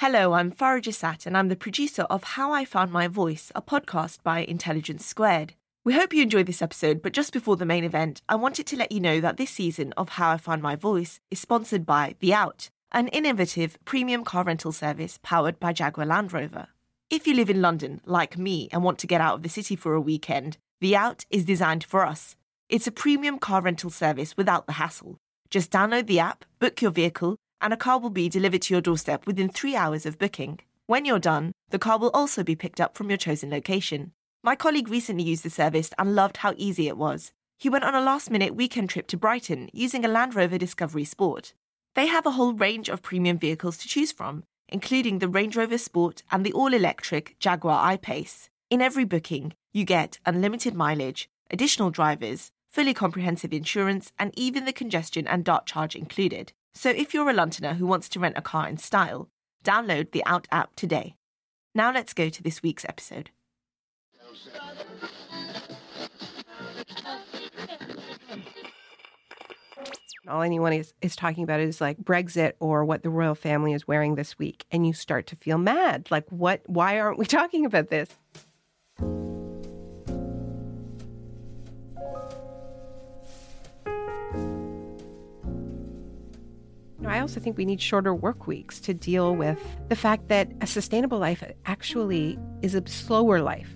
Hello, I'm Farrah Jasat, and I'm the producer of How I Found My Voice, a podcast by Intelligence Squared. We hope you enjoy this episode, but just before the main event, I wanted to let you know that this season of How I Found My Voice is sponsored by The Out, an innovative premium car rental service powered by Jaguar Land Rover. If you live in London, like me, and want to get out of the city for a weekend, The Out is designed for us. It's a premium car rental service without the hassle. Just download the app, book your vehicle, and a car will be delivered to your doorstep within 3 hours of booking. When you're done, the car will also be picked up from your chosen location. My colleague recently used the service and loved how easy it was. He went on a last-minute weekend trip to Brighton using a Land Rover Discovery Sport. They have a whole range of premium vehicles to choose from, including the Range Rover Sport and the all-electric Jaguar I-Pace. In every booking, you get unlimited mileage, additional drivers, fully comprehensive insurance, and even the congestion and dart charge included. So if you're a Londoner who wants to rent a car in style, download the Out app today. Now let's go to this week's episode. All anyone is talking about is like Brexit or what the royal family is wearing this week. And you start to feel mad. Like, what? Why aren't we talking about this? I also think we need shorter work weeks to deal with the fact that a sustainable life actually is a slower life.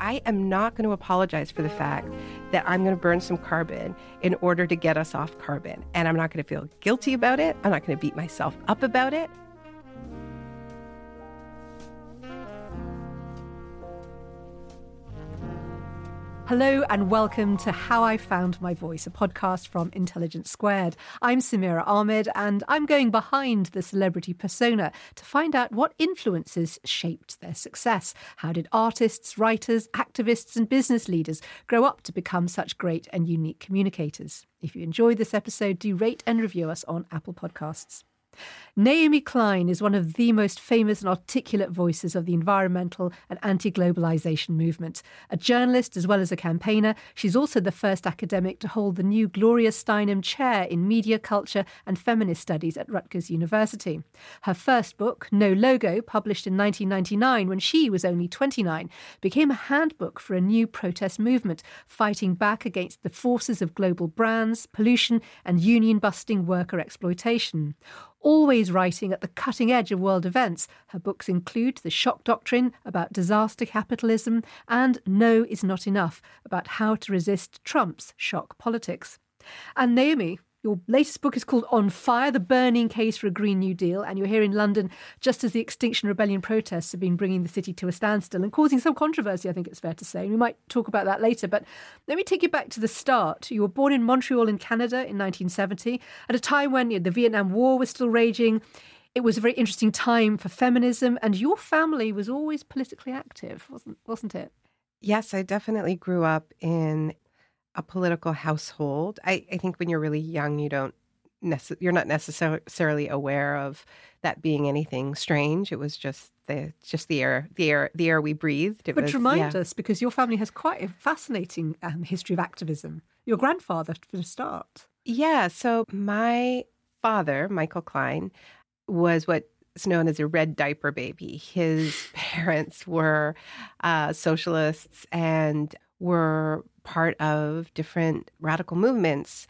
I am not going to apologize for the fact that I'm going to burn some carbon in order to get us off carbon. And I'm not going to feel guilty about it. I'm not going to beat myself up about it. Hello and welcome to How I Found My Voice, a podcast from Intelligence Squared. I'm Samira Ahmed, and I'm going behind the celebrity persona to find out what influences shaped their success. How did artists, writers, activists and business leaders grow up to become such great and unique communicators? If you enjoyed this episode, do rate and review us on Apple Podcasts. Naomi Klein is one of the most famous and articulate voices of the environmental and anti-globalization movement. A journalist as well as a campaigner, she's also the first academic to hold the new Gloria Steinem Chair in Media, Culture and Feminist Studies at Rutgers University. Her first book, No Logo, published in 1999 when she was only 29, became a handbook for a new protest movement, fighting back against the forces of global brands, pollution and union-busting worker exploitation. Always writing at the cutting edge of world events, her books include The Shock Doctrine, about disaster capitalism, and No Is Not Enough, about how to resist Trump's shock politics. And Naomi, your latest book is called On Fire, The Burning Case for a Green New Deal, and you're here in London just as the Extinction Rebellion protests have been bringing the city to a standstill and causing some controversy, I think it's fair to say. We might talk about that later, but let me take you back to the start. You were born in Montreal in Canada in 1970, at a time when the Vietnam War was still raging. It was a very interesting time for feminism, and your family was always politically active, wasn't it? Yes, I definitely grew up in a political household. I think when you're really young, you're not necessarily aware of that being anything strange. It was just the air we breathed. Remind us, because your family has quite a fascinating history of activism. Your grandfather, for the start. Yeah. So my father, Michael Klein, was what's known as a red diaper baby. His parents were socialists and were part of different radical movements,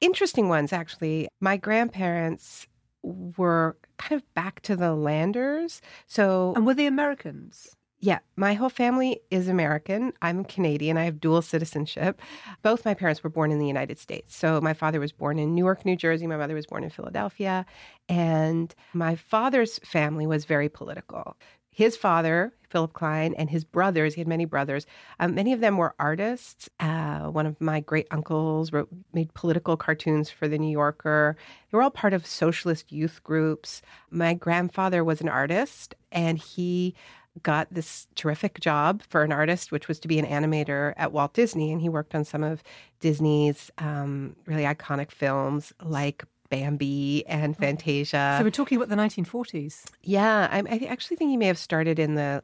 interesting ones, actually. My grandparents were kind of back to the landers. And were they Americans? Yeah, my whole family is American. I'm Canadian. I have dual citizenship. Both my parents were born in the United States. So my father was born in Newark, New Jersey. My mother was born in Philadelphia. And my father's family was very political. His father, Philip Klein, and his brothers, he had many brothers, many of them were artists. One of my great uncles made political cartoons for The New Yorker. They were all part of socialist youth groups. My grandfather was an artist, and he got this terrific job for an artist, which was to be an animator at Walt Disney. And he worked on some of Disney's really iconic films like Bambi and Fantasia. So we're talking about the 1940s. Yeah, I actually think he may have started in the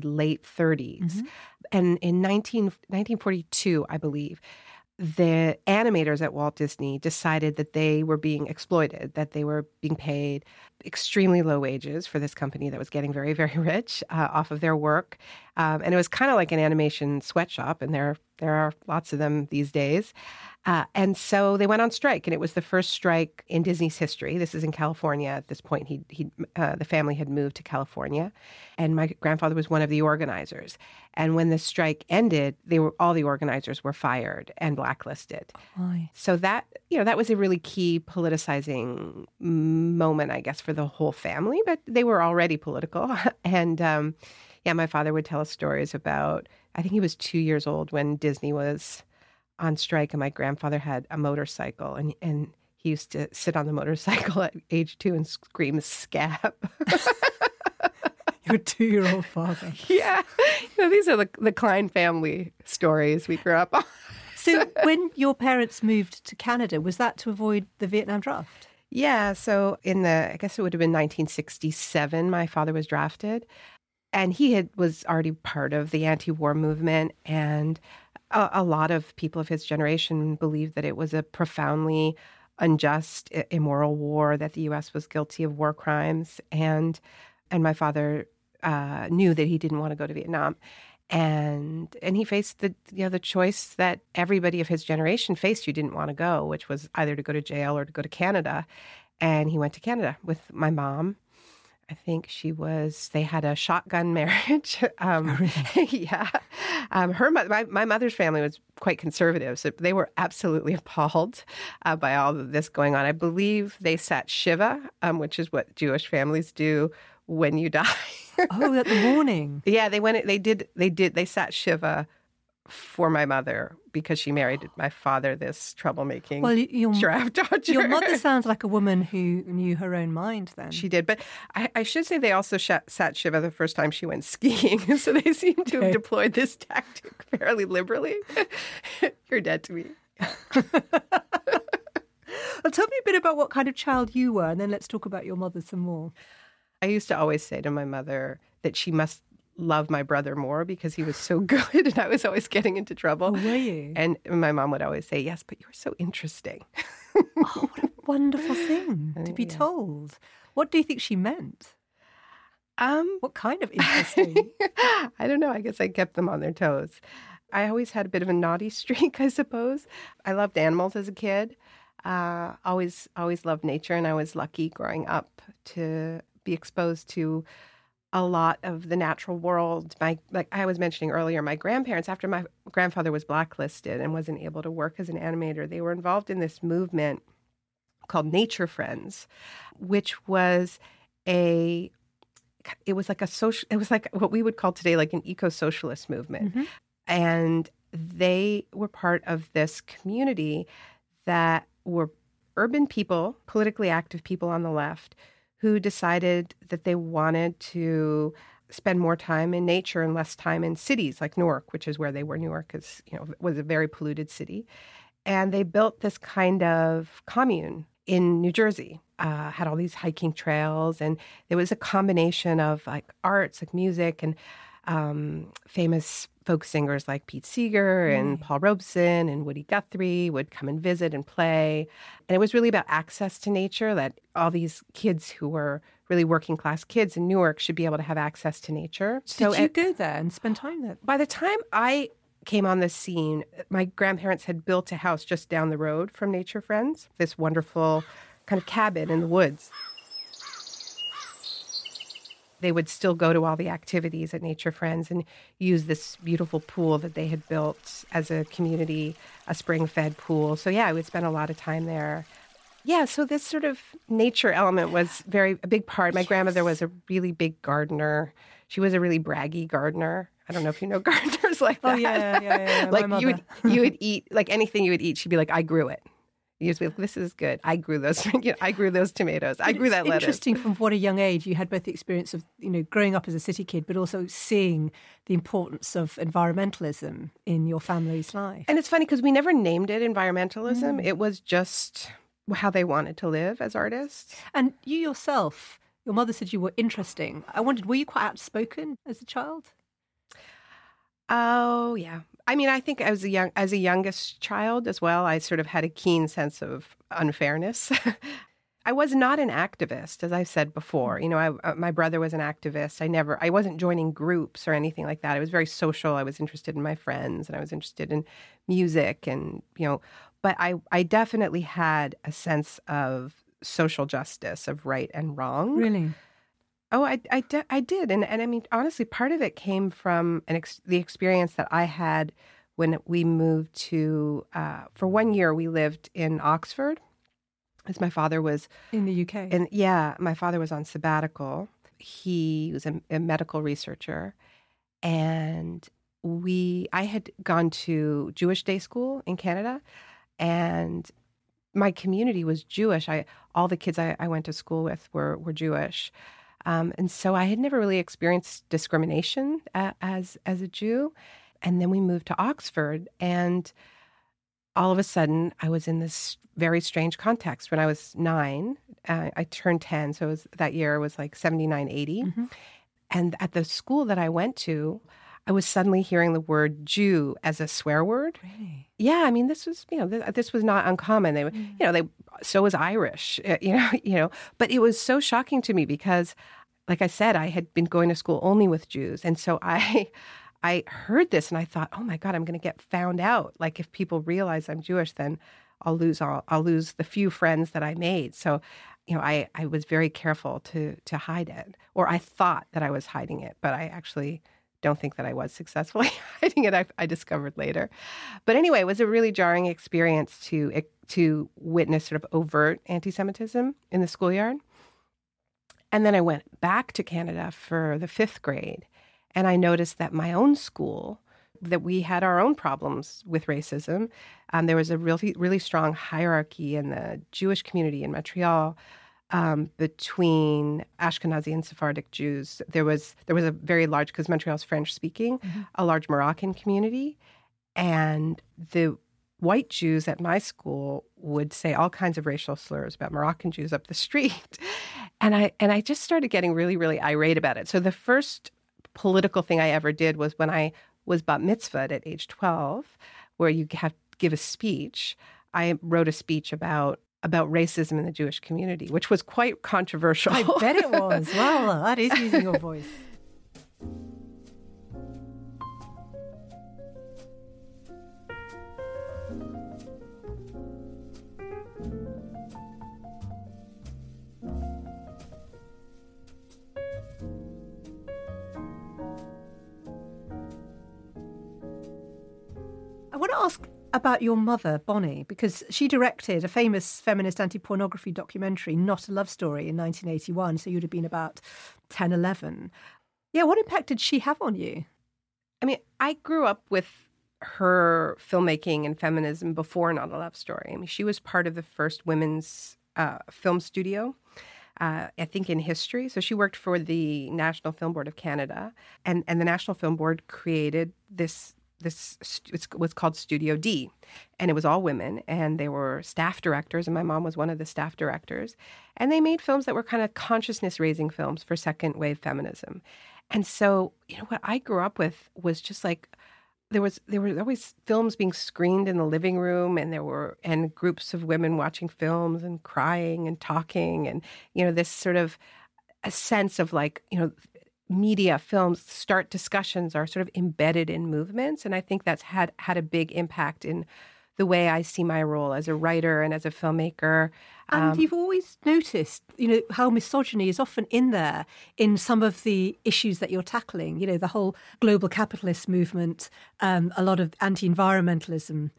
late 30s. Mm-hmm. And in 1942, I believe, the animators at Walt Disney decided that they were being exploited, that they were being paid extremely low wages for this company that was getting very, very rich off of their work. And it was kind of like an animation sweatshop, and there are lots of them these days. And so they went on strike, and it was the first strike in Disney's history. This is in California at this point. The family had moved to California, and my grandfather was one of the organizers. And when the strike ended, all the organizers were fired and blacklisted. Oh, so that was a really key politicizing moment, I guess, for the whole family. But they were already political, and my father would tell us stories about, I think he was 2 years old when Disney was on strike, and my grandfather had a motorcycle, and he used to sit on the motorcycle at age two and scream, "Scab." Your 2-year-old father. Yeah. These are the Klein family stories we grew up on. So when your parents moved to Canada, was that to avoid the Vietnam draft? Yeah. So I guess it would have been 1967, my father was drafted. And he was already part of the anti-war movement, and a lot of people of his generation believed that it was a profoundly unjust, immoral war, that the U.S. was guilty of war crimes. And my father knew that he didn't want to go to Vietnam. And he faced the choice that everybody of his generation faced who didn't want to go, which was either to go to jail or to go to Canada. And he went to Canada with my mom. I think they had a shotgun marriage. Yeah. My mother's family was quite conservative, so they were absolutely appalled by all of this going on. I believe they sat Shiva, which is what Jewish families do when you die. Oh, at the morning. Yeah, they sat Shiva for my mother because she married my father, this troublemaking giraffe dodger. Your mother sounds like a woman who knew her own mind then. She did. But I should say they also sat Shiva the first time she went skiing. So they seem to have deployed this tactic fairly liberally. You're dead to me. Well, tell me a bit about what kind of child you were, and then let's talk about your mother some more. I used to always say to my mother that she must love my brother more because he was so good and I was always getting into trouble. Oh, were you? And my mom would always say, "Yes, but you're so interesting." Oh, what a wonderful thing to be told. What do you think she meant? What kind of interesting? I don't know. I guess I kept them on their toes. I always had a bit of a naughty streak, I suppose. I loved animals as a kid. Always loved nature, and I was lucky growing up to be exposed to a lot of the natural world. Like I was mentioning earlier, my grandparents, after my grandfather was blacklisted and wasn't able to work as an animator, they were involved in this movement called Nature Friends, which was it was like what we would call today like an eco-socialist movement. Mm-hmm. And they were part of this community that were urban people, politically active people on the left, who decided that they wanted to spend more time in nature and less time in cities like Newark, which is where they were. Newark was a very polluted city. And they built this kind of commune in New Jersey, had all these hiking trails. And there was a combination of like arts, like music, and famous folk singers like Pete Seeger and Paul Robeson and Woody Guthrie would come and visit and play. And it was really about access to nature, that all these kids who were really working class kids in Newark should be able to have access to nature. So did you go there and spend time there? By the time I came on the scene, my grandparents had built a house just down the road from Nature Friends, this wonderful kind of cabin in the woods. They would still go to all the activities at Nature Friends and use this beautiful pool that they had built as a community, a spring-fed pool. So yeah, I would spend a lot of time there. Yeah, so this sort of nature element was a big part. My grandmother was a really big gardener. She was a really braggy gardener. I don't know if you know gardeners like that. Oh, yeah. Like you would eat, like anything you would eat, she'd be like, I grew it. You'd be like, this is good. I grew those. I grew those tomatoes. I grew that lettuce. Interesting from what a young age you had both the experience of, growing up as a city kid, but also seeing the importance of environmentalism in your family's life. And it's funny because we never named it environmentalism. It was just how they wanted to live as artists. And you yourself, your mother said you were interesting. I wondered, were you quite outspoken as a child? Oh, yeah. I mean, I think as a youngest child as well, I sort of had a keen sense of unfairness. I was not an activist, as I've said before. My brother was an activist. I wasn't joining groups or anything like that. I was very social. I was interested in my friends, and I was interested in music, and but I definitely had a sense of social justice, of right and wrong. Really? Oh, I did. And I mean, honestly, part of it came from the experience that I had when we moved to, for 1 year, we lived in Oxford, as my father was... In the UK? And yeah, my father was on sabbatical. He was a medical researcher. And I had gone to Jewish day school in Canada, and my community was Jewish. All the kids I went to school with were Jewish. And so I had never really experienced discrimination as a Jew. And then we moved to Oxford, and all of a sudden I was in this very strange context. When I was 9, I turned 10, so that year was like 79, 80. Mm-hmm. And at the school that I went to, I was suddenly hearing the word Jew as a swear word. Really? Yeah, I mean, this was, this was not uncommon. They, so was Irish, but it was so shocking to me because, like I said, I had been going to school only with Jews. And so I heard this and I thought, oh my God, I'm going to get found out. Like, if people realize I'm Jewish, then I'll lose the few friends that I made. So, I was very careful to hide it, or I thought that I was hiding it, but I actually don't think that I was successfully hiding it. I discovered later. But anyway, it was a really jarring experience to witness sort of overt anti-Semitism in the schoolyard. And then I went back to Canada for the 5th grade, and I noticed that my own school, that we had our own problems with racism. There was a really, really strong hierarchy in the Jewish community in Montreal, between Ashkenazi and Sephardic Jews. There was a very large, because Montreal's French-speaking, a large Moroccan community. And the white Jews at my school would say all kinds of racial slurs about Moroccan Jews up the street. And I just started getting really, really irate about it. So the first political thing I ever did was when I was bat mitzvahed at age 12, where you have to give a speech. I wrote a speech about racism in the Jewish community, which was quite controversial. I bet it was. Wow, that is using your voice. I want to ask about your mother, Bonnie, because she directed a famous feminist anti-pornography documentary, Not a Love Story, in 1981, so you'd have been about 10, 11. Yeah, what impact did she have on you? I mean, I grew up with her filmmaking and feminism before Not a Love Story. I mean, she was part of the first women's film studio, I think in history. So she worked for the National Film Board of Canada, and the National Film Board created this was called Studio D, and it was all women, and they were staff directors, and my mom was one of the staff directors, and they made films that were kind of consciousness-raising films for second-wave feminism. And so, what I grew up with was just like, there were always films being screened in the living room, and there were groups of women watching films and crying and talking, and, this sort of a sense of like, media, films, start discussions are sort of embedded in movements. And I think that's had a big impact in the way I see my role as a writer and as a filmmaker. And you've always noticed, you know, how misogyny is often in there in some of the issues that you're tackling. You know, the whole global capitalist movement, a lot of anti-environmentalism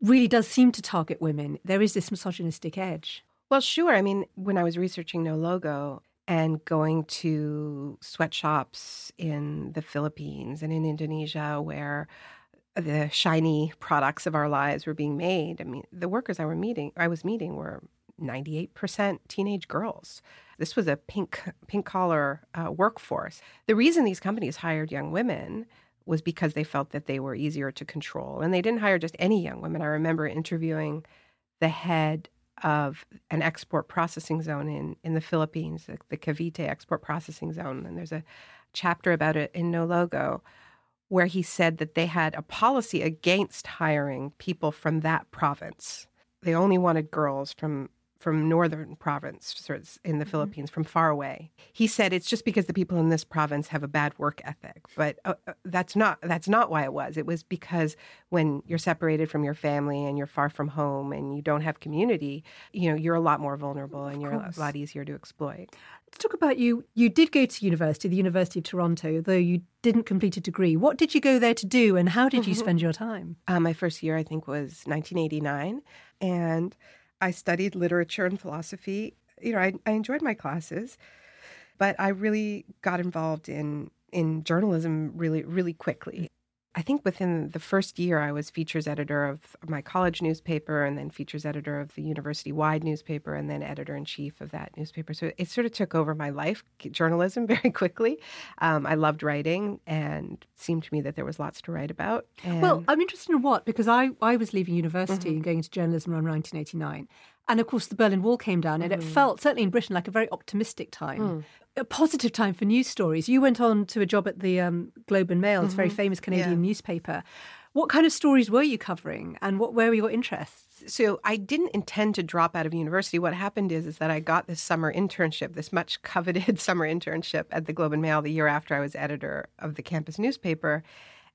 really does seem to target women. There is this misogynistic edge. Well, sure. I mean, when I was researching No Logo and going to sweatshops in the Philippines and in Indonesia where the shiny products of our lives were being made, I mean, the workers I was meeting were 98% teenage girls. This was a pink collar workforce. The reason these companies hired young women was because they felt that they were easier to control. And they didn't hire just any young women. I remember interviewing the head of an export processing zone in the Philippines, the Cavite export processing zone. And there's a chapter about it in No Logo where he said that they had a policy against hiring people from that province. They only wanted girls from northern province, sort of in the Philippines, from far away. He said it's just because the people in this province have a bad work ethic, but that's not why it was. It was because when you're separated from your family and you're far from home and you don't have community, you know, you're a lot more vulnerable and you're a lot easier to exploit. Let's talk about you. You did go to university, the University of Toronto, though you didn't complete a degree. What did you go there to do and how did you spend your time? My first year, I think, was 1989, and I studied literature and philosophy. You know, I enjoyed my classes, but I really got involved in journalism really quickly. I think within the first year, I was features editor of my college newspaper and then features editor of the university-wide newspaper and then editor-in-chief of that newspaper. So it sort of took over my life, journalism, very quickly. I loved writing and it seemed to me that there was lots to write about. And well, I'm interested in what, because I was leaving university and going into journalism around 1989. And of course, the Berlin Wall came down and it felt, certainly in Britain, like a very optimistic time. A positive time for news stories. You went on to a job at the Globe and Mail, it's a very famous Canadian newspaper. What kind of stories were you covering and where were your interests? So I didn't intend to drop out of university. What happened is that I got this summer internship, this much coveted summer internship at the Globe and Mail the year after I was editor of the campus newspaper.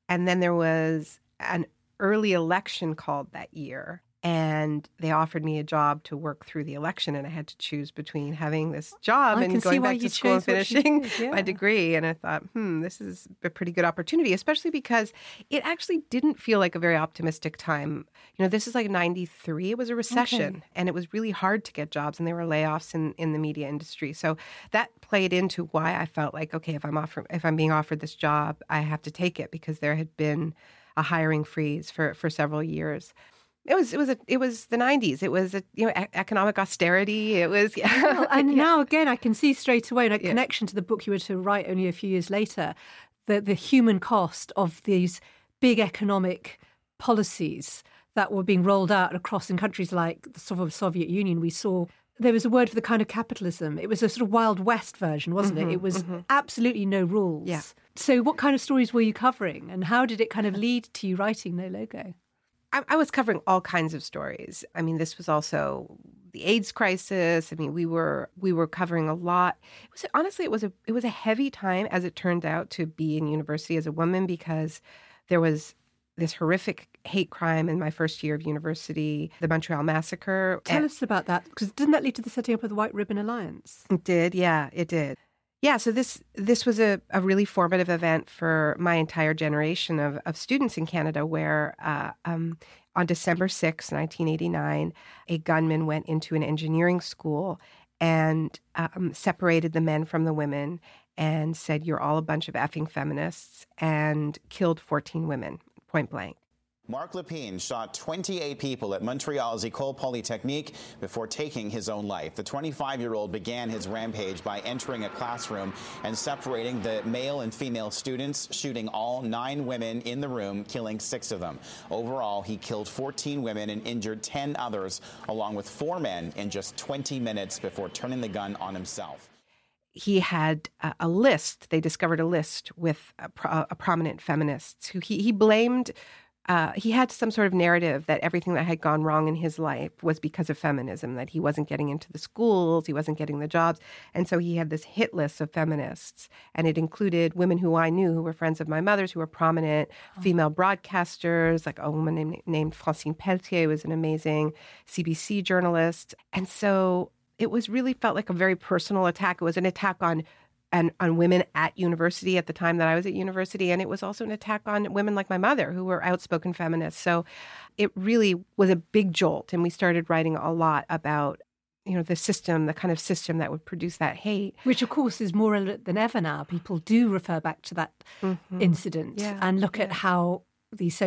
And then there was an early election called that year. And they offered me a job to work through the election, and I had to choose between having this job and going back to school and finishing my degree. And I thought, this is a pretty good opportunity, especially because it actually didn't feel like a very optimistic time. You know, this is like 93. It was a recession, and it was really hard to get jobs, and there were layoffs in the media industry. So that played into why I felt like, okay, if I'm being offered this job, I have to take it, because there had been a hiring freeze for several years. It was the 90s. It was economic austerity. It was now again I can see straight away a connection to the book you were to write only a few years later, the human cost of these big economic policies that were being rolled out across in countries like the Soviet Union. We saw there was a word for the kind of capitalism. It was a sort of Wild West version, wasn't it? It was absolutely no rules. Yeah. So what kind of stories were you covering, and how did it kind of lead to you writing No Logo? I was covering all kinds of stories. I mean, this was also the AIDS crisis. I mean, we were covering a lot. It was a heavy time, as it turned out, to be in university as a woman, because there was this horrific hate crime in my first year of university, the Montreal massacre. Tell us about that, because didn't that lead to the setting up of the White Ribbon Alliance? It did. Yeah, it did. Yeah, so this was a really formative event for my entire generation of students in Canada, where on December 6, 1989, a gunman went into an engineering school and separated the men from the women and said, "You're all a bunch of effing feminists," and killed 14 women, point blank. Mark Lepine shot 28 people at Montreal's École Polytechnique before taking his own life. The 25-year-old began his rampage by entering a classroom and separating the male and female students, shooting all 9 women in the room, killing 6 of them. Overall, he killed 14 women and injured 10 others, along with 4 men, in just 20 minutes before turning the gun on himself. He had a list. They discovered a list with prominent feminists who he blamed he had some sort of narrative that everything that had gone wrong in his life was because of feminism, that he wasn't getting into the schools, he wasn't getting the jobs. And so he had this hit list of feminists, and it included women who I knew, who were friends of my mother's, who were prominent female broadcasters, like a woman named Francine Pelletier was an amazing CBC journalist. And so it was really felt like a very personal attack. It was an attack on women at university at the time that I was at university. And it was also an attack on women like my mother, who were outspoken feminists. So it really was a big jolt. And we started writing a lot about, you know, the system, the kind of system that would produce that hate. Which, of course, is more relevant than ever now. People do refer back to that incident and look at how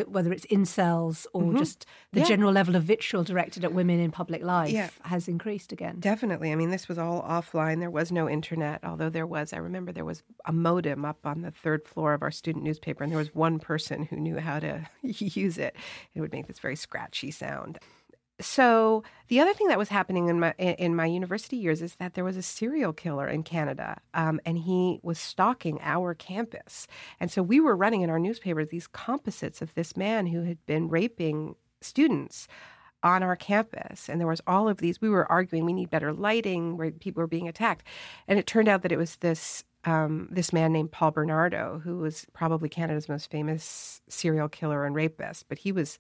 whether it's incels or just the general level of vitriol directed at women in public life has increased again. Definitely. I mean, this was all offline. There was no internet, although I remember there was a modem up on the third floor of our student newspaper, and there was one person who knew how to use it. It would make this very scratchy sound. So the other thing that was happening in my university years is that there was a serial killer in Canada, and he was stalking our campus. And so we were running in our newspapers these composites of this man who had been raping students on our campus. And there was all of these. We were arguing we need better lighting where people were being attacked. And it turned out that it was this man named Paul Bernardo, who was probably Canada's most famous serial killer and rapist. But he was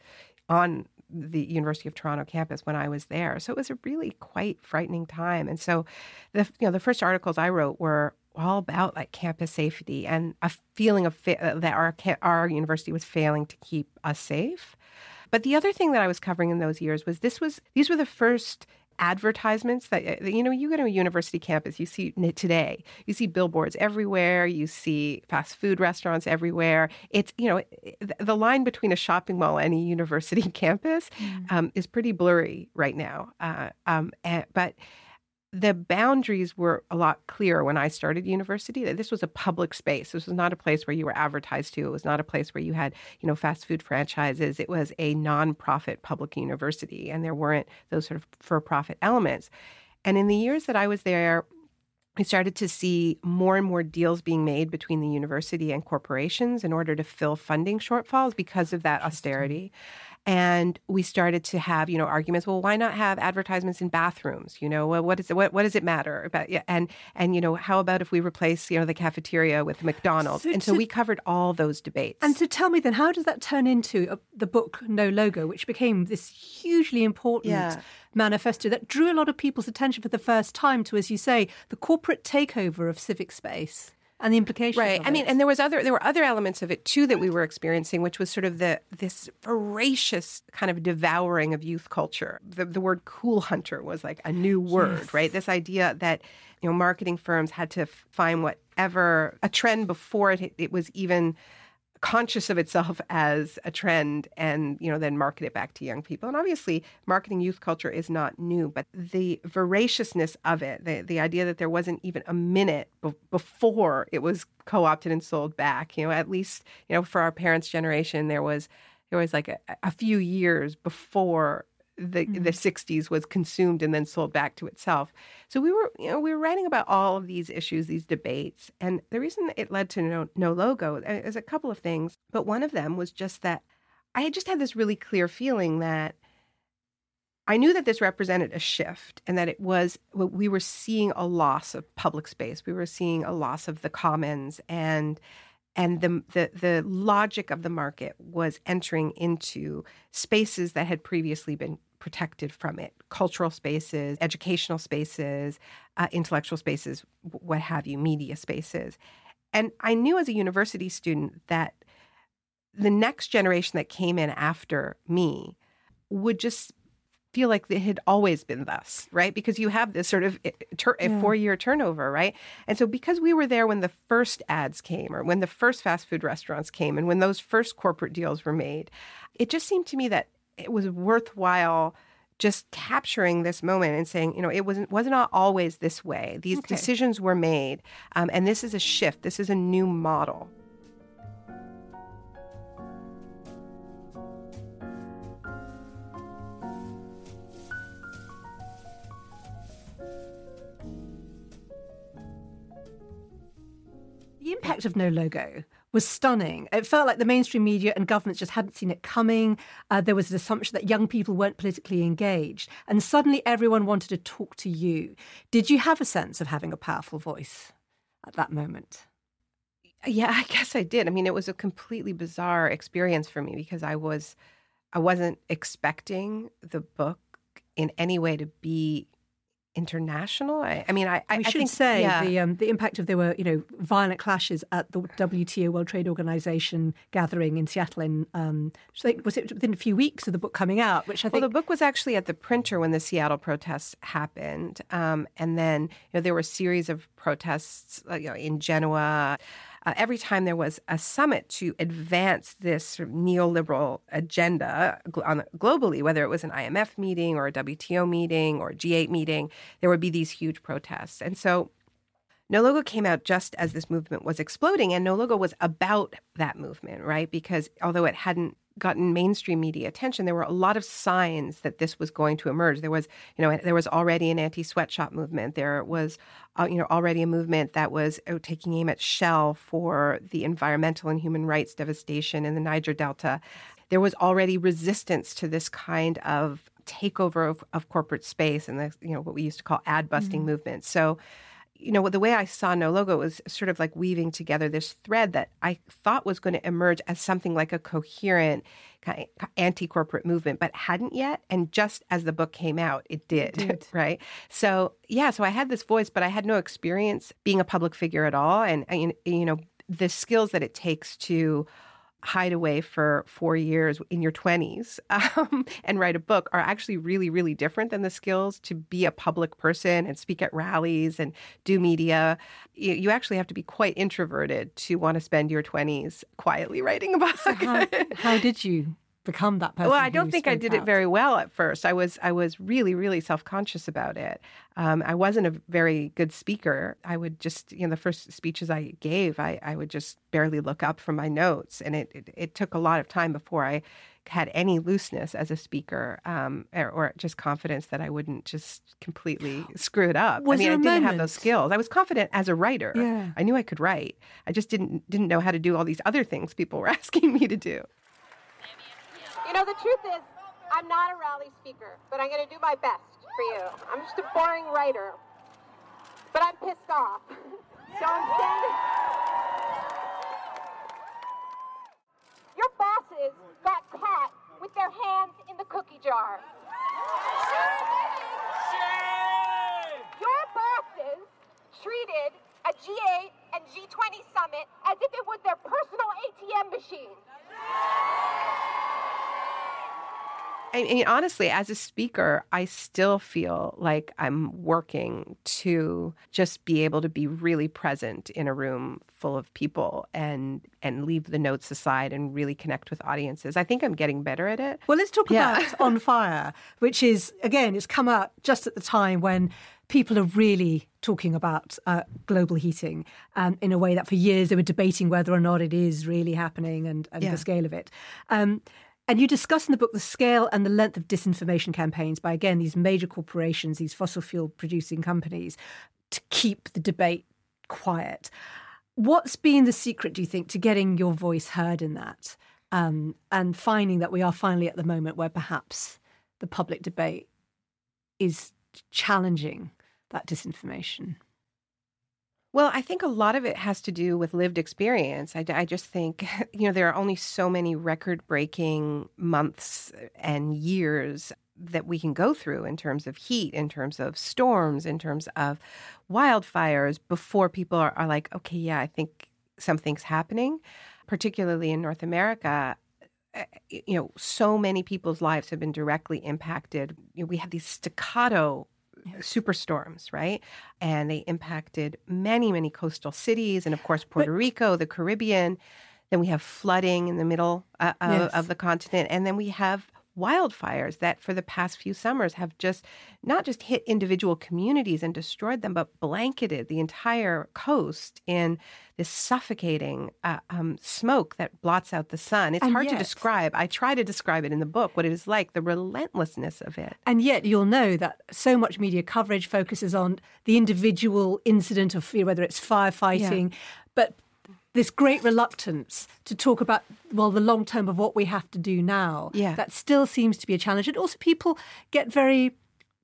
on the University of Toronto campus when I was there. So it was a really quite frightening time. And so the first articles I wrote were all about like campus safety and a feeling of that our university was failing to keep us safe. But the other thing that I was covering in those years was these were the first advertisements that, you know, you go to a university campus, you see today, you see billboards everywhere, you see fast food restaurants everywhere. It's, you know, the line between a shopping mall and a university campus is pretty blurry right now. But the boundaries were a lot clearer when I started university, that this was a public space. This was not a place where you were advertised to. It was not a place where you had, you know, fast food franchises. It was a nonprofit public university, and there weren't those sort of for-profit elements. And in the years that I was there, we started to see more and more deals being made between the university and corporations in order to fill funding shortfalls because of that austerity. And we started to have, you know, arguments. Well, why not have advertisements in bathrooms? You know, well, what does it matter? About and you know, how about if we replace, you know, the cafeteria with McDonald's? So we covered all those debates. And so tell me then, how does that turn into the book No Logo, which became this hugely important manifesto that drew a lot of people's attention for the first time to, as you say, the corporate takeover of civic space and the implications of it. I mean, and there were other elements of it too that we were experiencing, which was sort of this voracious kind of devouring of youth culture. The word cool hunter was like a new word, right? This idea that, you know, marketing firms had to find whatever a trend before it was even conscious of itself as a trend, and, you know, then market it back to young people. And obviously marketing youth culture is not new, but the voraciousness of it, the idea that there wasn't even a minute before it was co-opted and sold back, you know, at least, you know, for our parents' generation, there was like a few years before the 60s was consumed and then sold back to itself. So we were writing about all of these issues, these debates. And the reason it led to No Logo is a couple of things. But one of them was just that I had just had this really clear feeling that I knew that this represented a shift, and that it was, we were seeing a loss of public space. We were seeing a loss of the commons, and the logic of the market was entering into spaces that had previously been protected from it, cultural spaces, educational spaces, intellectual spaces, what have you, media spaces. And I knew as a university student that the next generation that came in after me would just feel like it had always been thus, right? Because you have this sort of four-year turnover, right? And so because we were there when the first ads came, or when the first fast food restaurants came, and when those first corporate deals were made, it just seemed to me that it was worthwhile just capturing this moment and saying, you know, it wasn't always this way. These decisions were made, and this is a shift. This is a new model. The impact of No Logo was stunning. It felt like the mainstream media and governments just hadn't seen it coming. There was an assumption that young people weren't politically engaged. And suddenly everyone wanted to talk to you. Did you have a sense of having a powerful voice at that moment? Yeah, I guess I did. I mean, it was a completely bizarre experience for me because I wasn't expecting the book in any way to be international. I think the impact of there were, violent clashes at the WTO World Trade Organization gathering in Seattle. Was it within a few weeks of the book coming out? Well, the book was actually at the printer when the Seattle protests happened, and then there were a series of protests in Genoa. Every time there was a summit to advance this sort of neoliberal agenda globally, whether it was an IMF meeting or a WTO meeting or a G8 meeting, there would be these huge protests. And so No Logo came out just as this movement was exploding, and No Logo was about that movement, right? Because although it hadn't gotten mainstream media attention, there were a lot of signs that this was going to emerge. There was, there was already an anti-sweatshop movement. There was, already a movement that was taking aim at Shell for the environmental and human rights devastation in the Niger Delta. There was already resistance to this kind of takeover of corporate space and the, what we used to call ad-busting mm-hmm. movements. So, the way I saw No Logo was sort of like weaving together this thread that I thought was going to emerge as something like a coherent kind of anti-corporate movement, but hadn't yet. And just as the book came out, it did. Right? So, so I had this voice, but I had no experience being a public figure at all. And, the skills that it takes to hide away for 4 years in your 20s and write a book are actually really, really different than the skills to be a public person and speak at rallies and do media. You actually have to be quite introverted to want to spend your 20s quietly writing a book. So how did you become that person? Well, I don't think I did it very well at first. I was really, really self-conscious about it. I wasn't a very good speaker. I would just, the first speeches I gave, I would just barely look up from my notes. And it took a lot of time before I had any looseness as a speaker or just confidence that I wouldn't just completely screw it up. I didn't have those skills. I was confident as a writer. Yeah. I knew I could write. I just didn't know how to do all these other things people were asking me to do. The truth is, I'm not a rally speaker, but I'm going to do my best for you. I'm just a boring writer, but I'm pissed off. So I'm standing. Your bosses got caught with their hands in the cookie jar. Shame! Your bosses treated a G8 and G20 summit as if it was their personal ATM machine. I mean, honestly, as a speaker, I still feel like I'm working to just be able to be really present in a room full of people and leave the notes aside and really connect with audiences. I think I'm getting better at it. Well, let's talk about On Fire, which is, again, it's come out just at the time when people are really talking about global heating in a way that for years they were debating whether or not it is really happening and the scale of it. And you discuss in the book the scale and the length of disinformation campaigns by, again, these major corporations, these fossil fuel-producing companies, to keep the debate quiet. What's been the secret, do you think, to getting your voice heard in that and finding that we are finally at the moment where perhaps the public debate is challenging that disinformation? Well, I think a lot of it has to do with lived experience. I just think, there are only so many record-breaking months and years that we can go through in terms of heat, in terms of storms, in terms of wildfires before people are like, okay, yeah, I think something's happening, particularly in North America. So many people's lives have been directly impacted. We had these staccato superstorms, right? And they impacted many, many coastal cities and, of course, Puerto Rico, the Caribbean. Then we have flooding in the middle of the continent. And then we have wildfires that for the past few summers have just not just hit individual communities and destroyed them, but blanketed the entire coast in this suffocating smoke that blots out the sun. It's hard to describe. I try to describe it in the book, what it is like, the relentlessness of it. And yet you'll know that so much media coverage focuses on the individual incident of whether it's firefighting, but this great reluctance to talk about, well, the long term of what we have to do now. Yeah. That still seems to be a challenge. And also people get very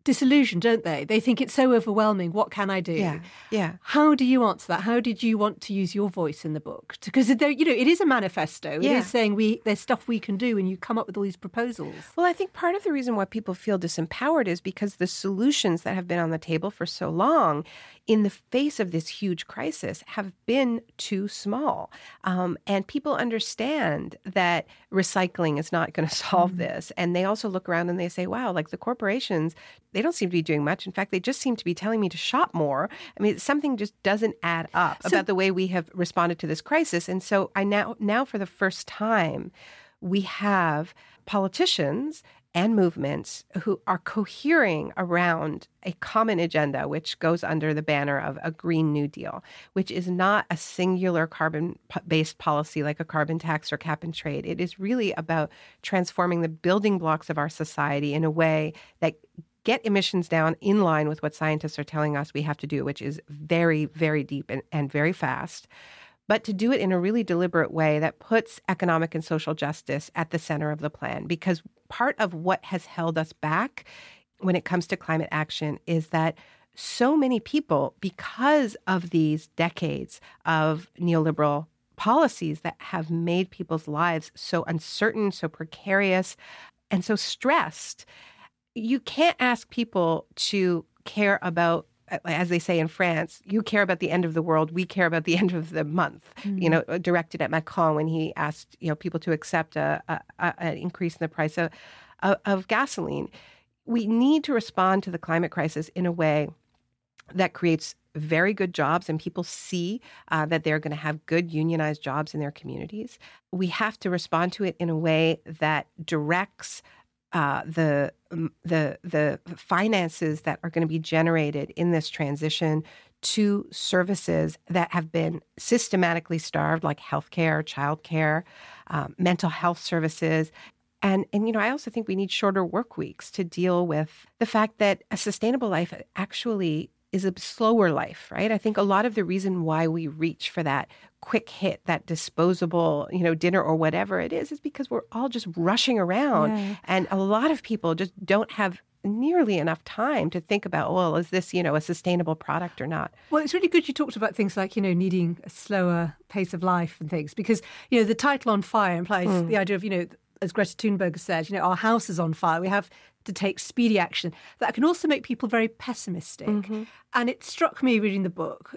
disillusioned, don't they? They think it's so overwhelming. What can I do? Yeah, yeah. How do you answer that? How did you want to use your voice in the book? Because, you know, it is a manifesto. Yeah. It is saying there's stuff we can do, and you come up with all these proposals. Well, I think part of the reason why people feel disempowered is because the solutions that have been on the table for so long in the face of this huge crisis have been too small. And people understand that recycling is not going to solve this. And they also look around and they say, wow, like the corporations, they don't seem to be doing much. In fact, they just seem to be telling me to shop more. I mean, something just doesn't add up about the way we have responded to this crisis. And so I now for the first time, we have politicians and movements who are cohering around a common agenda, which goes under the banner of a Green New Deal, which is not a singular carbon-based policy like a carbon tax or cap and trade. It is really about transforming the building blocks of our society in a way that get emissions down in line with what scientists are telling us we have to do, which is very, very deep and very fast, but to do it in a really deliberate way that puts economic and social justice at the center of the plan. Because part of what has held us back when it comes to climate action is that so many people, because of these decades of neoliberal policies that have made people's lives so uncertain, so precarious, and so stressed, you can't ask people to care about, as they say in France, you care about the end of the world, we care about the end of the month, you know, directed at Macron when he asked, you know, people to accept an increase in the price of gasoline. We need to respond to the climate crisis in a way that creates very good jobs, and people see that they're going to have good unionized jobs in their communities. We have to respond to it in a way that directs the finances that are going to be generated in this transition to services that have been systematically starved, like healthcare, childcare, mental health services. And you know, I also think we need shorter work weeks to deal with the fact that a sustainable life actually is a slower life, right? I think a lot of the reason why we reach for that quick hit, that disposable, you know, dinner or whatever it is because we're all just rushing around. Yeah. And a lot of people just don't have nearly enough time to think about, well, is this, you know, a sustainable product or not? Well, it's really good you talked about things like, you know, needing a slower pace of life and things, because, you know, the title On Fire implies the idea of, you know, as Greta Thunberg said, you know, our house is on fire. We have to take speedy action. That can also make people very pessimistic. Mm-hmm. And it struck me reading the book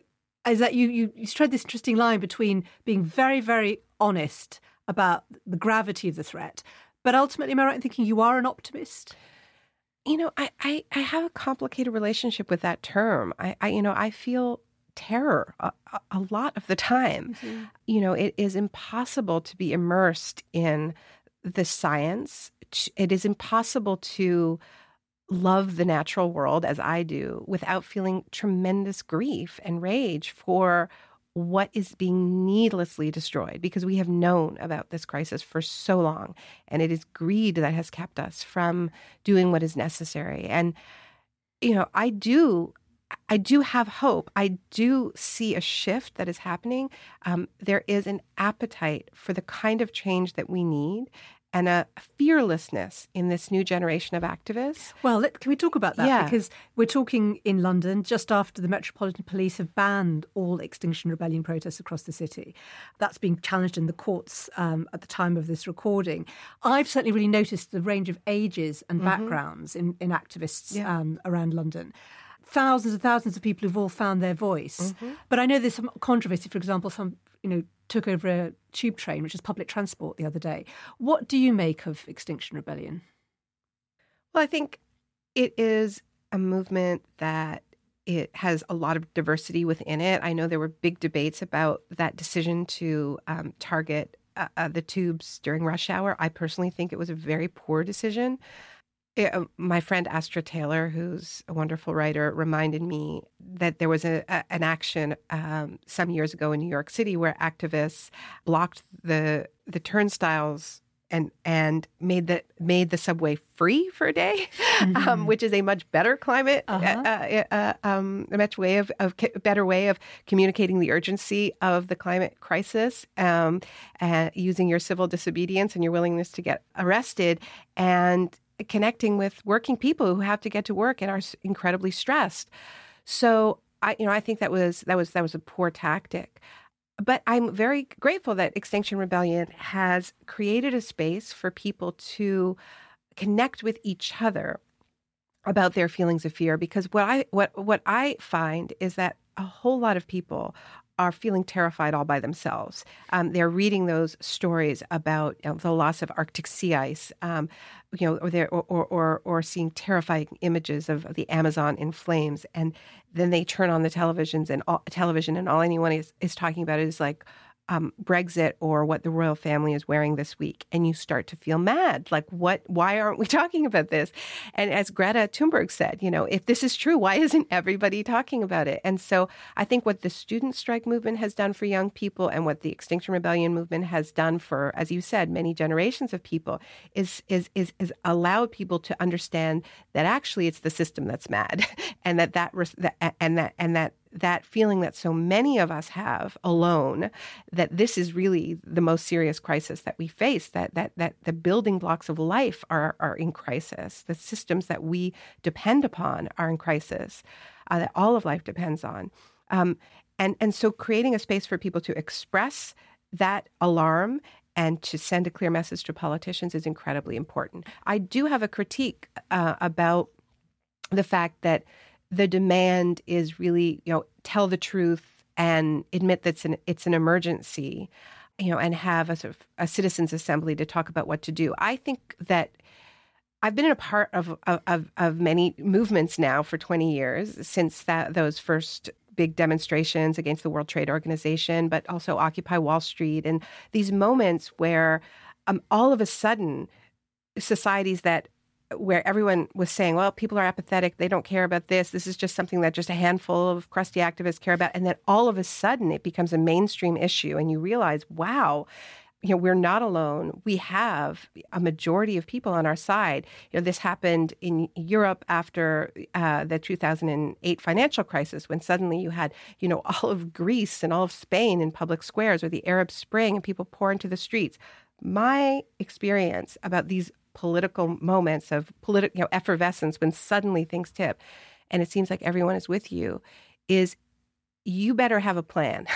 is that you tread this interesting line between being very, very honest about the gravity of the threat. But ultimately, am I right in thinking you are an optimist? You know, I have a complicated relationship with that term. I feel terror a lot of the time. Mm-hmm. You know, it is impossible to be immersed in the science. It is impossible to love the natural world as I do without feeling tremendous grief and rage for what is being needlessly destroyed, because we have known about this crisis for so long. And it is greed that has kept us from doing what is necessary. And, you know, I do have hope. I do see a shift that is happening. There is an appetite for the kind of change that we need and a fearlessness in this new generation of activists. Well, can we talk about that? Yeah. Because we're talking in London just after the Metropolitan Police have banned all Extinction Rebellion protests across the city. That's being challenged in the courts at the time of this recording. I've certainly really noticed the range of ages and backgrounds in activists around London. Thousands and thousands of people who've all found their voice. Mm-hmm. But I know there's some controversy. For example, some, you know, took over a tube train, which is public transport, the other day. What do you make of Extinction Rebellion? Well, I think it is a movement that it has a lot of diversity within it. I know there were big debates about that decision to target the tubes during rush hour. I personally think it was a very poor decision. My friend Astra Taylor, who's a wonderful writer, reminded me that there was an action some years ago in New York City where activists blocked the turnstiles and made the subway free for a day, mm-hmm. Which is a much better climate, a much way of better way of communicating the urgency of the climate crisis, using your civil disobedience and your willingness to get arrested, and connecting with working people who have to get to work and are incredibly stressed. So I think that was a poor tactic. But I'm very grateful that Extinction Rebellion has created a space for people to connect with each other about their feelings of fear, because what I find is that a whole lot of people are feeling terrified all by themselves. They're reading those stories about the loss of Arctic sea ice, or seeing terrifying images of the Amazon in flames, and then they turn on the televisions and all anyone is talking about is like Brexit or what the royal family is wearing this week, and you start to feel mad. Like, what? Why aren't we talking about this? And as Greta Thunberg said, if this is true, why isn't everybody talking about it? And so I think what the student strike movement has done for young people and what the Extinction Rebellion movement has done for, as you said, many generations of people is allowed people to understand that actually it's the system that's mad, and that feeling that so many of us have alone, that this is really the most serious crisis that we face, that the building blocks of life are in crisis, the systems that we depend upon are in crisis, that all of life depends on. And so creating a space for people to express that alarm and to send a clear message to politicians is incredibly important. I do have a critique about the fact that the demand is really, tell the truth and admit that it's an emergency, and have a sort of a citizens' assembly to talk about what to do. I think that I've been in a part of many movements now for 20 years since those first big demonstrations against the World Trade Organization, but also Occupy Wall Street, and these moments where all of a sudden societies where everyone was saying, well, people are apathetic, they don't care about this, this is just something that just a handful of crusty activists care about, and then all of a sudden it becomes a mainstream issue, and you realize, wow, we're not alone. We have a majority of people on our side. This happened in Europe after the 2008 financial crisis, when suddenly you had, all of Greece and all of Spain in public squares, or the Arab Spring, and people pour into the streets. My experience about these political moments of effervescence when suddenly things tip and it seems like everyone is with you is you better have a plan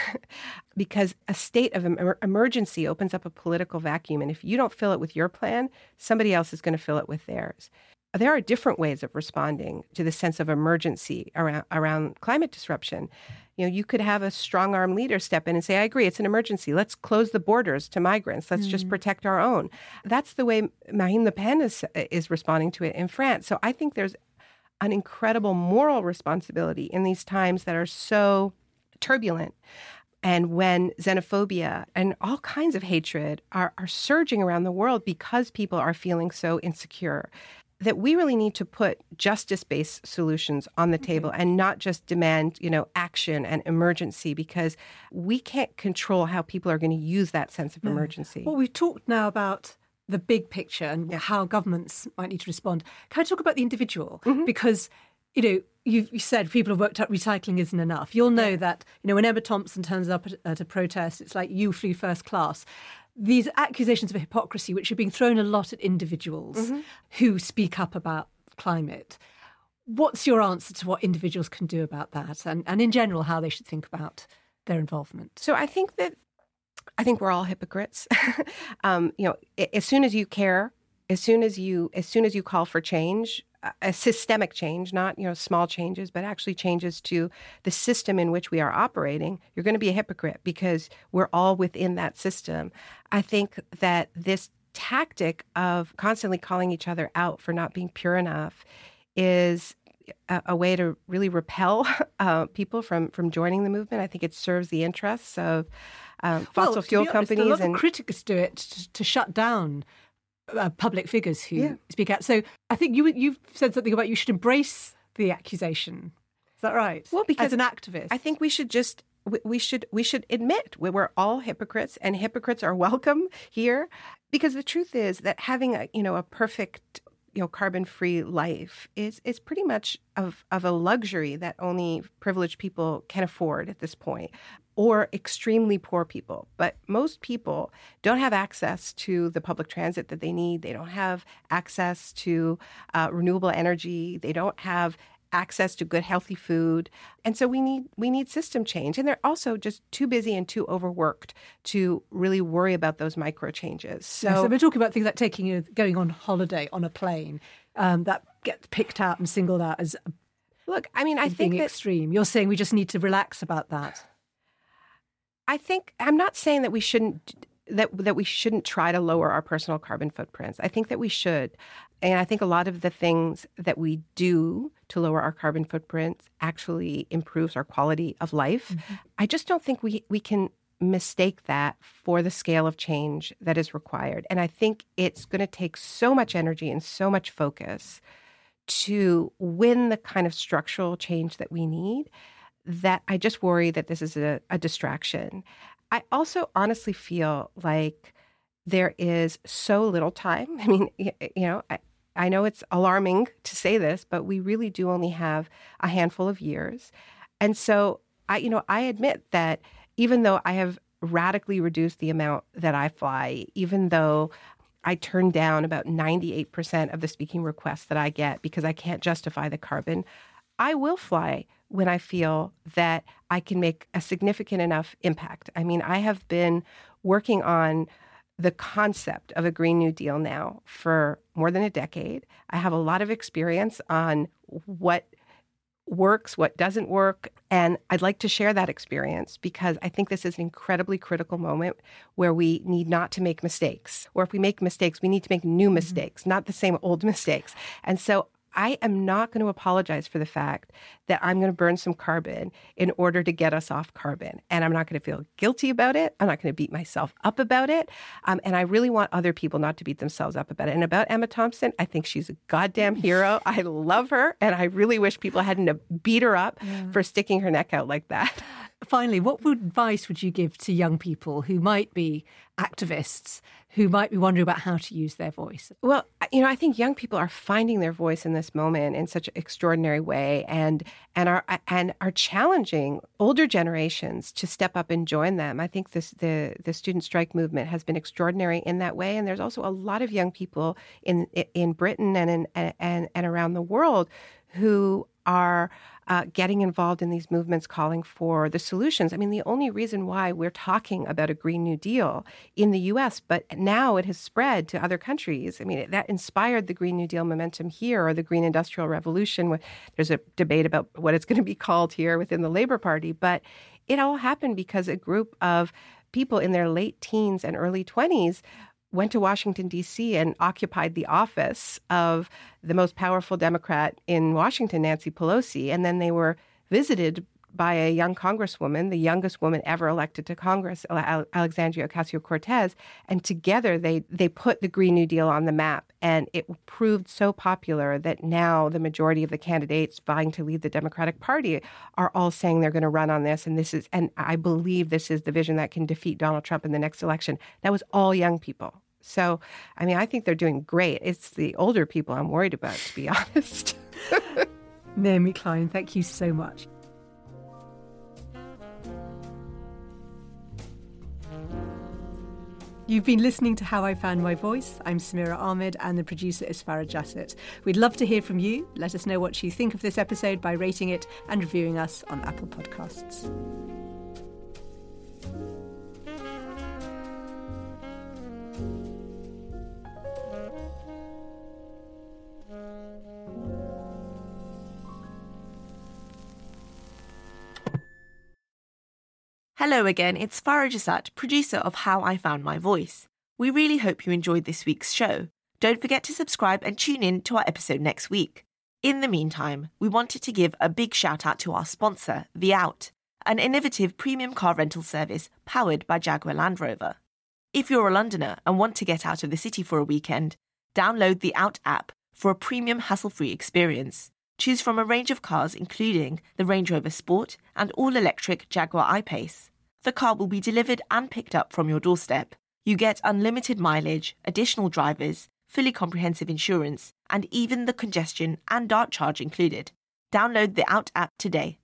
because a state of emergency opens up a political vacuum. And if you don't fill it with your plan, somebody else is going to fill it with theirs. There are different ways of responding to the sense of emergency around climate disruption. You could have a strong-arm leader step in and say, I agree, it's an emergency. Let's close the borders to migrants. Let's just protect our own. That's the way Marine Le Pen is responding to it in France. So I think there's an incredible moral responsibility in these times that are so turbulent. And when xenophobia and all kinds of hatred are surging around the world because people are feeling so insecure, that we really need to put justice-based solutions on the table and not just demand, action and emergency, because we can't control how people are going to use that sense of emergency. Well, we've talked now about the big picture and how governments might need to respond. Can I talk about the individual? Mm-hmm. Because, you said people have worked out recycling isn't enough. You'll know that, when Emma Thompson turns up at a protest, it's like you flew first class. These accusations of hypocrisy, which are being thrown a lot at individuals who speak up about climate. What's your answer to what individuals can do about that, and in general, how they should think about their involvement? So I think we're all hypocrites. As soon as you care, as soon as you call for change, a systemic change, not small changes, but actually changes to the system in which we are operating, you're going to be a hypocrite because we're all within that system. I think that this tactic of constantly calling each other out for not being pure enough is a way to really repel people from joining the movement. I think it serves the interests of fossil fuel companies. A lot of critics do it to shut down public figures who speak out. So I think you've said something about you should embrace the accusation. Is that right? Well, because as an activist, I think we should just we should admit we're all hypocrites, and hypocrites are welcome here, because the truth is that having a perfect carbon-free life is pretty much of a luxury that only privileged people can afford at this point, or extremely poor people. But most people don't have access to the public transit that they need. They don't have access to renewable energy. They don't have access to good, healthy food. And so we need system change. And they're also just too busy and too overworked to really worry about those micro changes. So we're talking about things like going on holiday on a plane that gets picked out and singled out as I think extreme. You're saying we just need to relax about that. I'm not saying that we shouldn't that we shouldn't try to lower our personal carbon footprints. I think that we should. And I think a lot of the things that we do to lower our carbon footprints actually improves our quality of life. Mm-hmm. I just don't think we can mistake that for the scale of change that is required. And I think it's going to take so much energy and so much focus to win the kind of structural change that we need that I just worry that this is a distraction. I also honestly feel like there is so little time. I mean, I know it's alarming to say this, but we really do only have a handful of years. And so I admit that even though I have radically reduced the amount that I fly, even though I turn down about 98% of the speaking requests that I get because I can't justify the carbon, I will fly when I feel that I can make a significant enough impact. I mean, I have been working on the concept of a Green New Deal now for more than a decade. I have a lot of experience on what works, what doesn't work, and I'd like to share that experience because I think this is an incredibly critical moment where we need not to make mistakes. Or if we make mistakes, we need to make new mistakes, not the same old mistakes. And so I am not going to apologize for the fact that I'm going to burn some carbon in order to get us off carbon. And I'm not going to feel guilty about it. I'm not going to beat myself up about it. And I really want other people not to beat themselves up about it. And about Emma Thompson, I think she's a goddamn hero. I love her. And I really wish people hadn't beat her up for sticking her neck out like that. Finally, what advice would you give to young people who might be activists, who might be wondering about how to use their voice? Well, I think young people are finding their voice in this moment in such an extraordinary way and are challenging older generations to step up and join them. I think the student strike movement has been extraordinary in that way. And there's also a lot of young people in Britain and around the world who are getting involved in these movements, calling for the solutions. I mean, the only reason why we're talking about a Green New Deal in the U.S., but now it has spread to other countries. I mean, that inspired the Green New Deal momentum here, or the Green Industrial Revolution. There's a debate about what it's going to be called here within the Labour Party, but it all happened because a group of people in their late teens and early 20s went to Washington, D.C. and occupied the office of the most powerful Democrat in Washington, Nancy Pelosi. And then they were visited by a young congresswoman, the youngest woman ever elected to Congress, Alexandria Ocasio-Cortez. And together they put the Green New Deal on the map. And it proved so popular that now the majority of the candidates vying to lead the Democratic Party are all saying they're going to run on this. And I believe this is the vision that can defeat Donald Trump in the next election. That was all young people. So, I mean, I think they're doing great. It's the older people I'm worried about, to be honest. Naomi Klein, thank you so much. You've been listening to How I Found My Voice. I'm Samira Ahmed and the producer is Farrah Jasat. We'd love to hear from you. Let us know what you think of this episode by rating it and reviewing us on Apple Podcasts. Hello again, it's Farrah Jasat, producer of How I Found My Voice. We really hope you enjoyed this week's show. Don't forget to subscribe and tune in to our episode next week. In the meantime, we wanted to give a big shout out to our sponsor, The Out, an innovative premium car rental service powered by Jaguar Land Rover. If you're a Londoner and want to get out of the city for a weekend, download the Out app for a premium hassle-free experience. Choose from a range of cars including the Range Rover Sport and all-electric Jaguar I-Pace. The car will be delivered and picked up from your doorstep. You get unlimited mileage, additional drivers, fully comprehensive insurance, and even the congestion and dart charge included. Download the Out app today.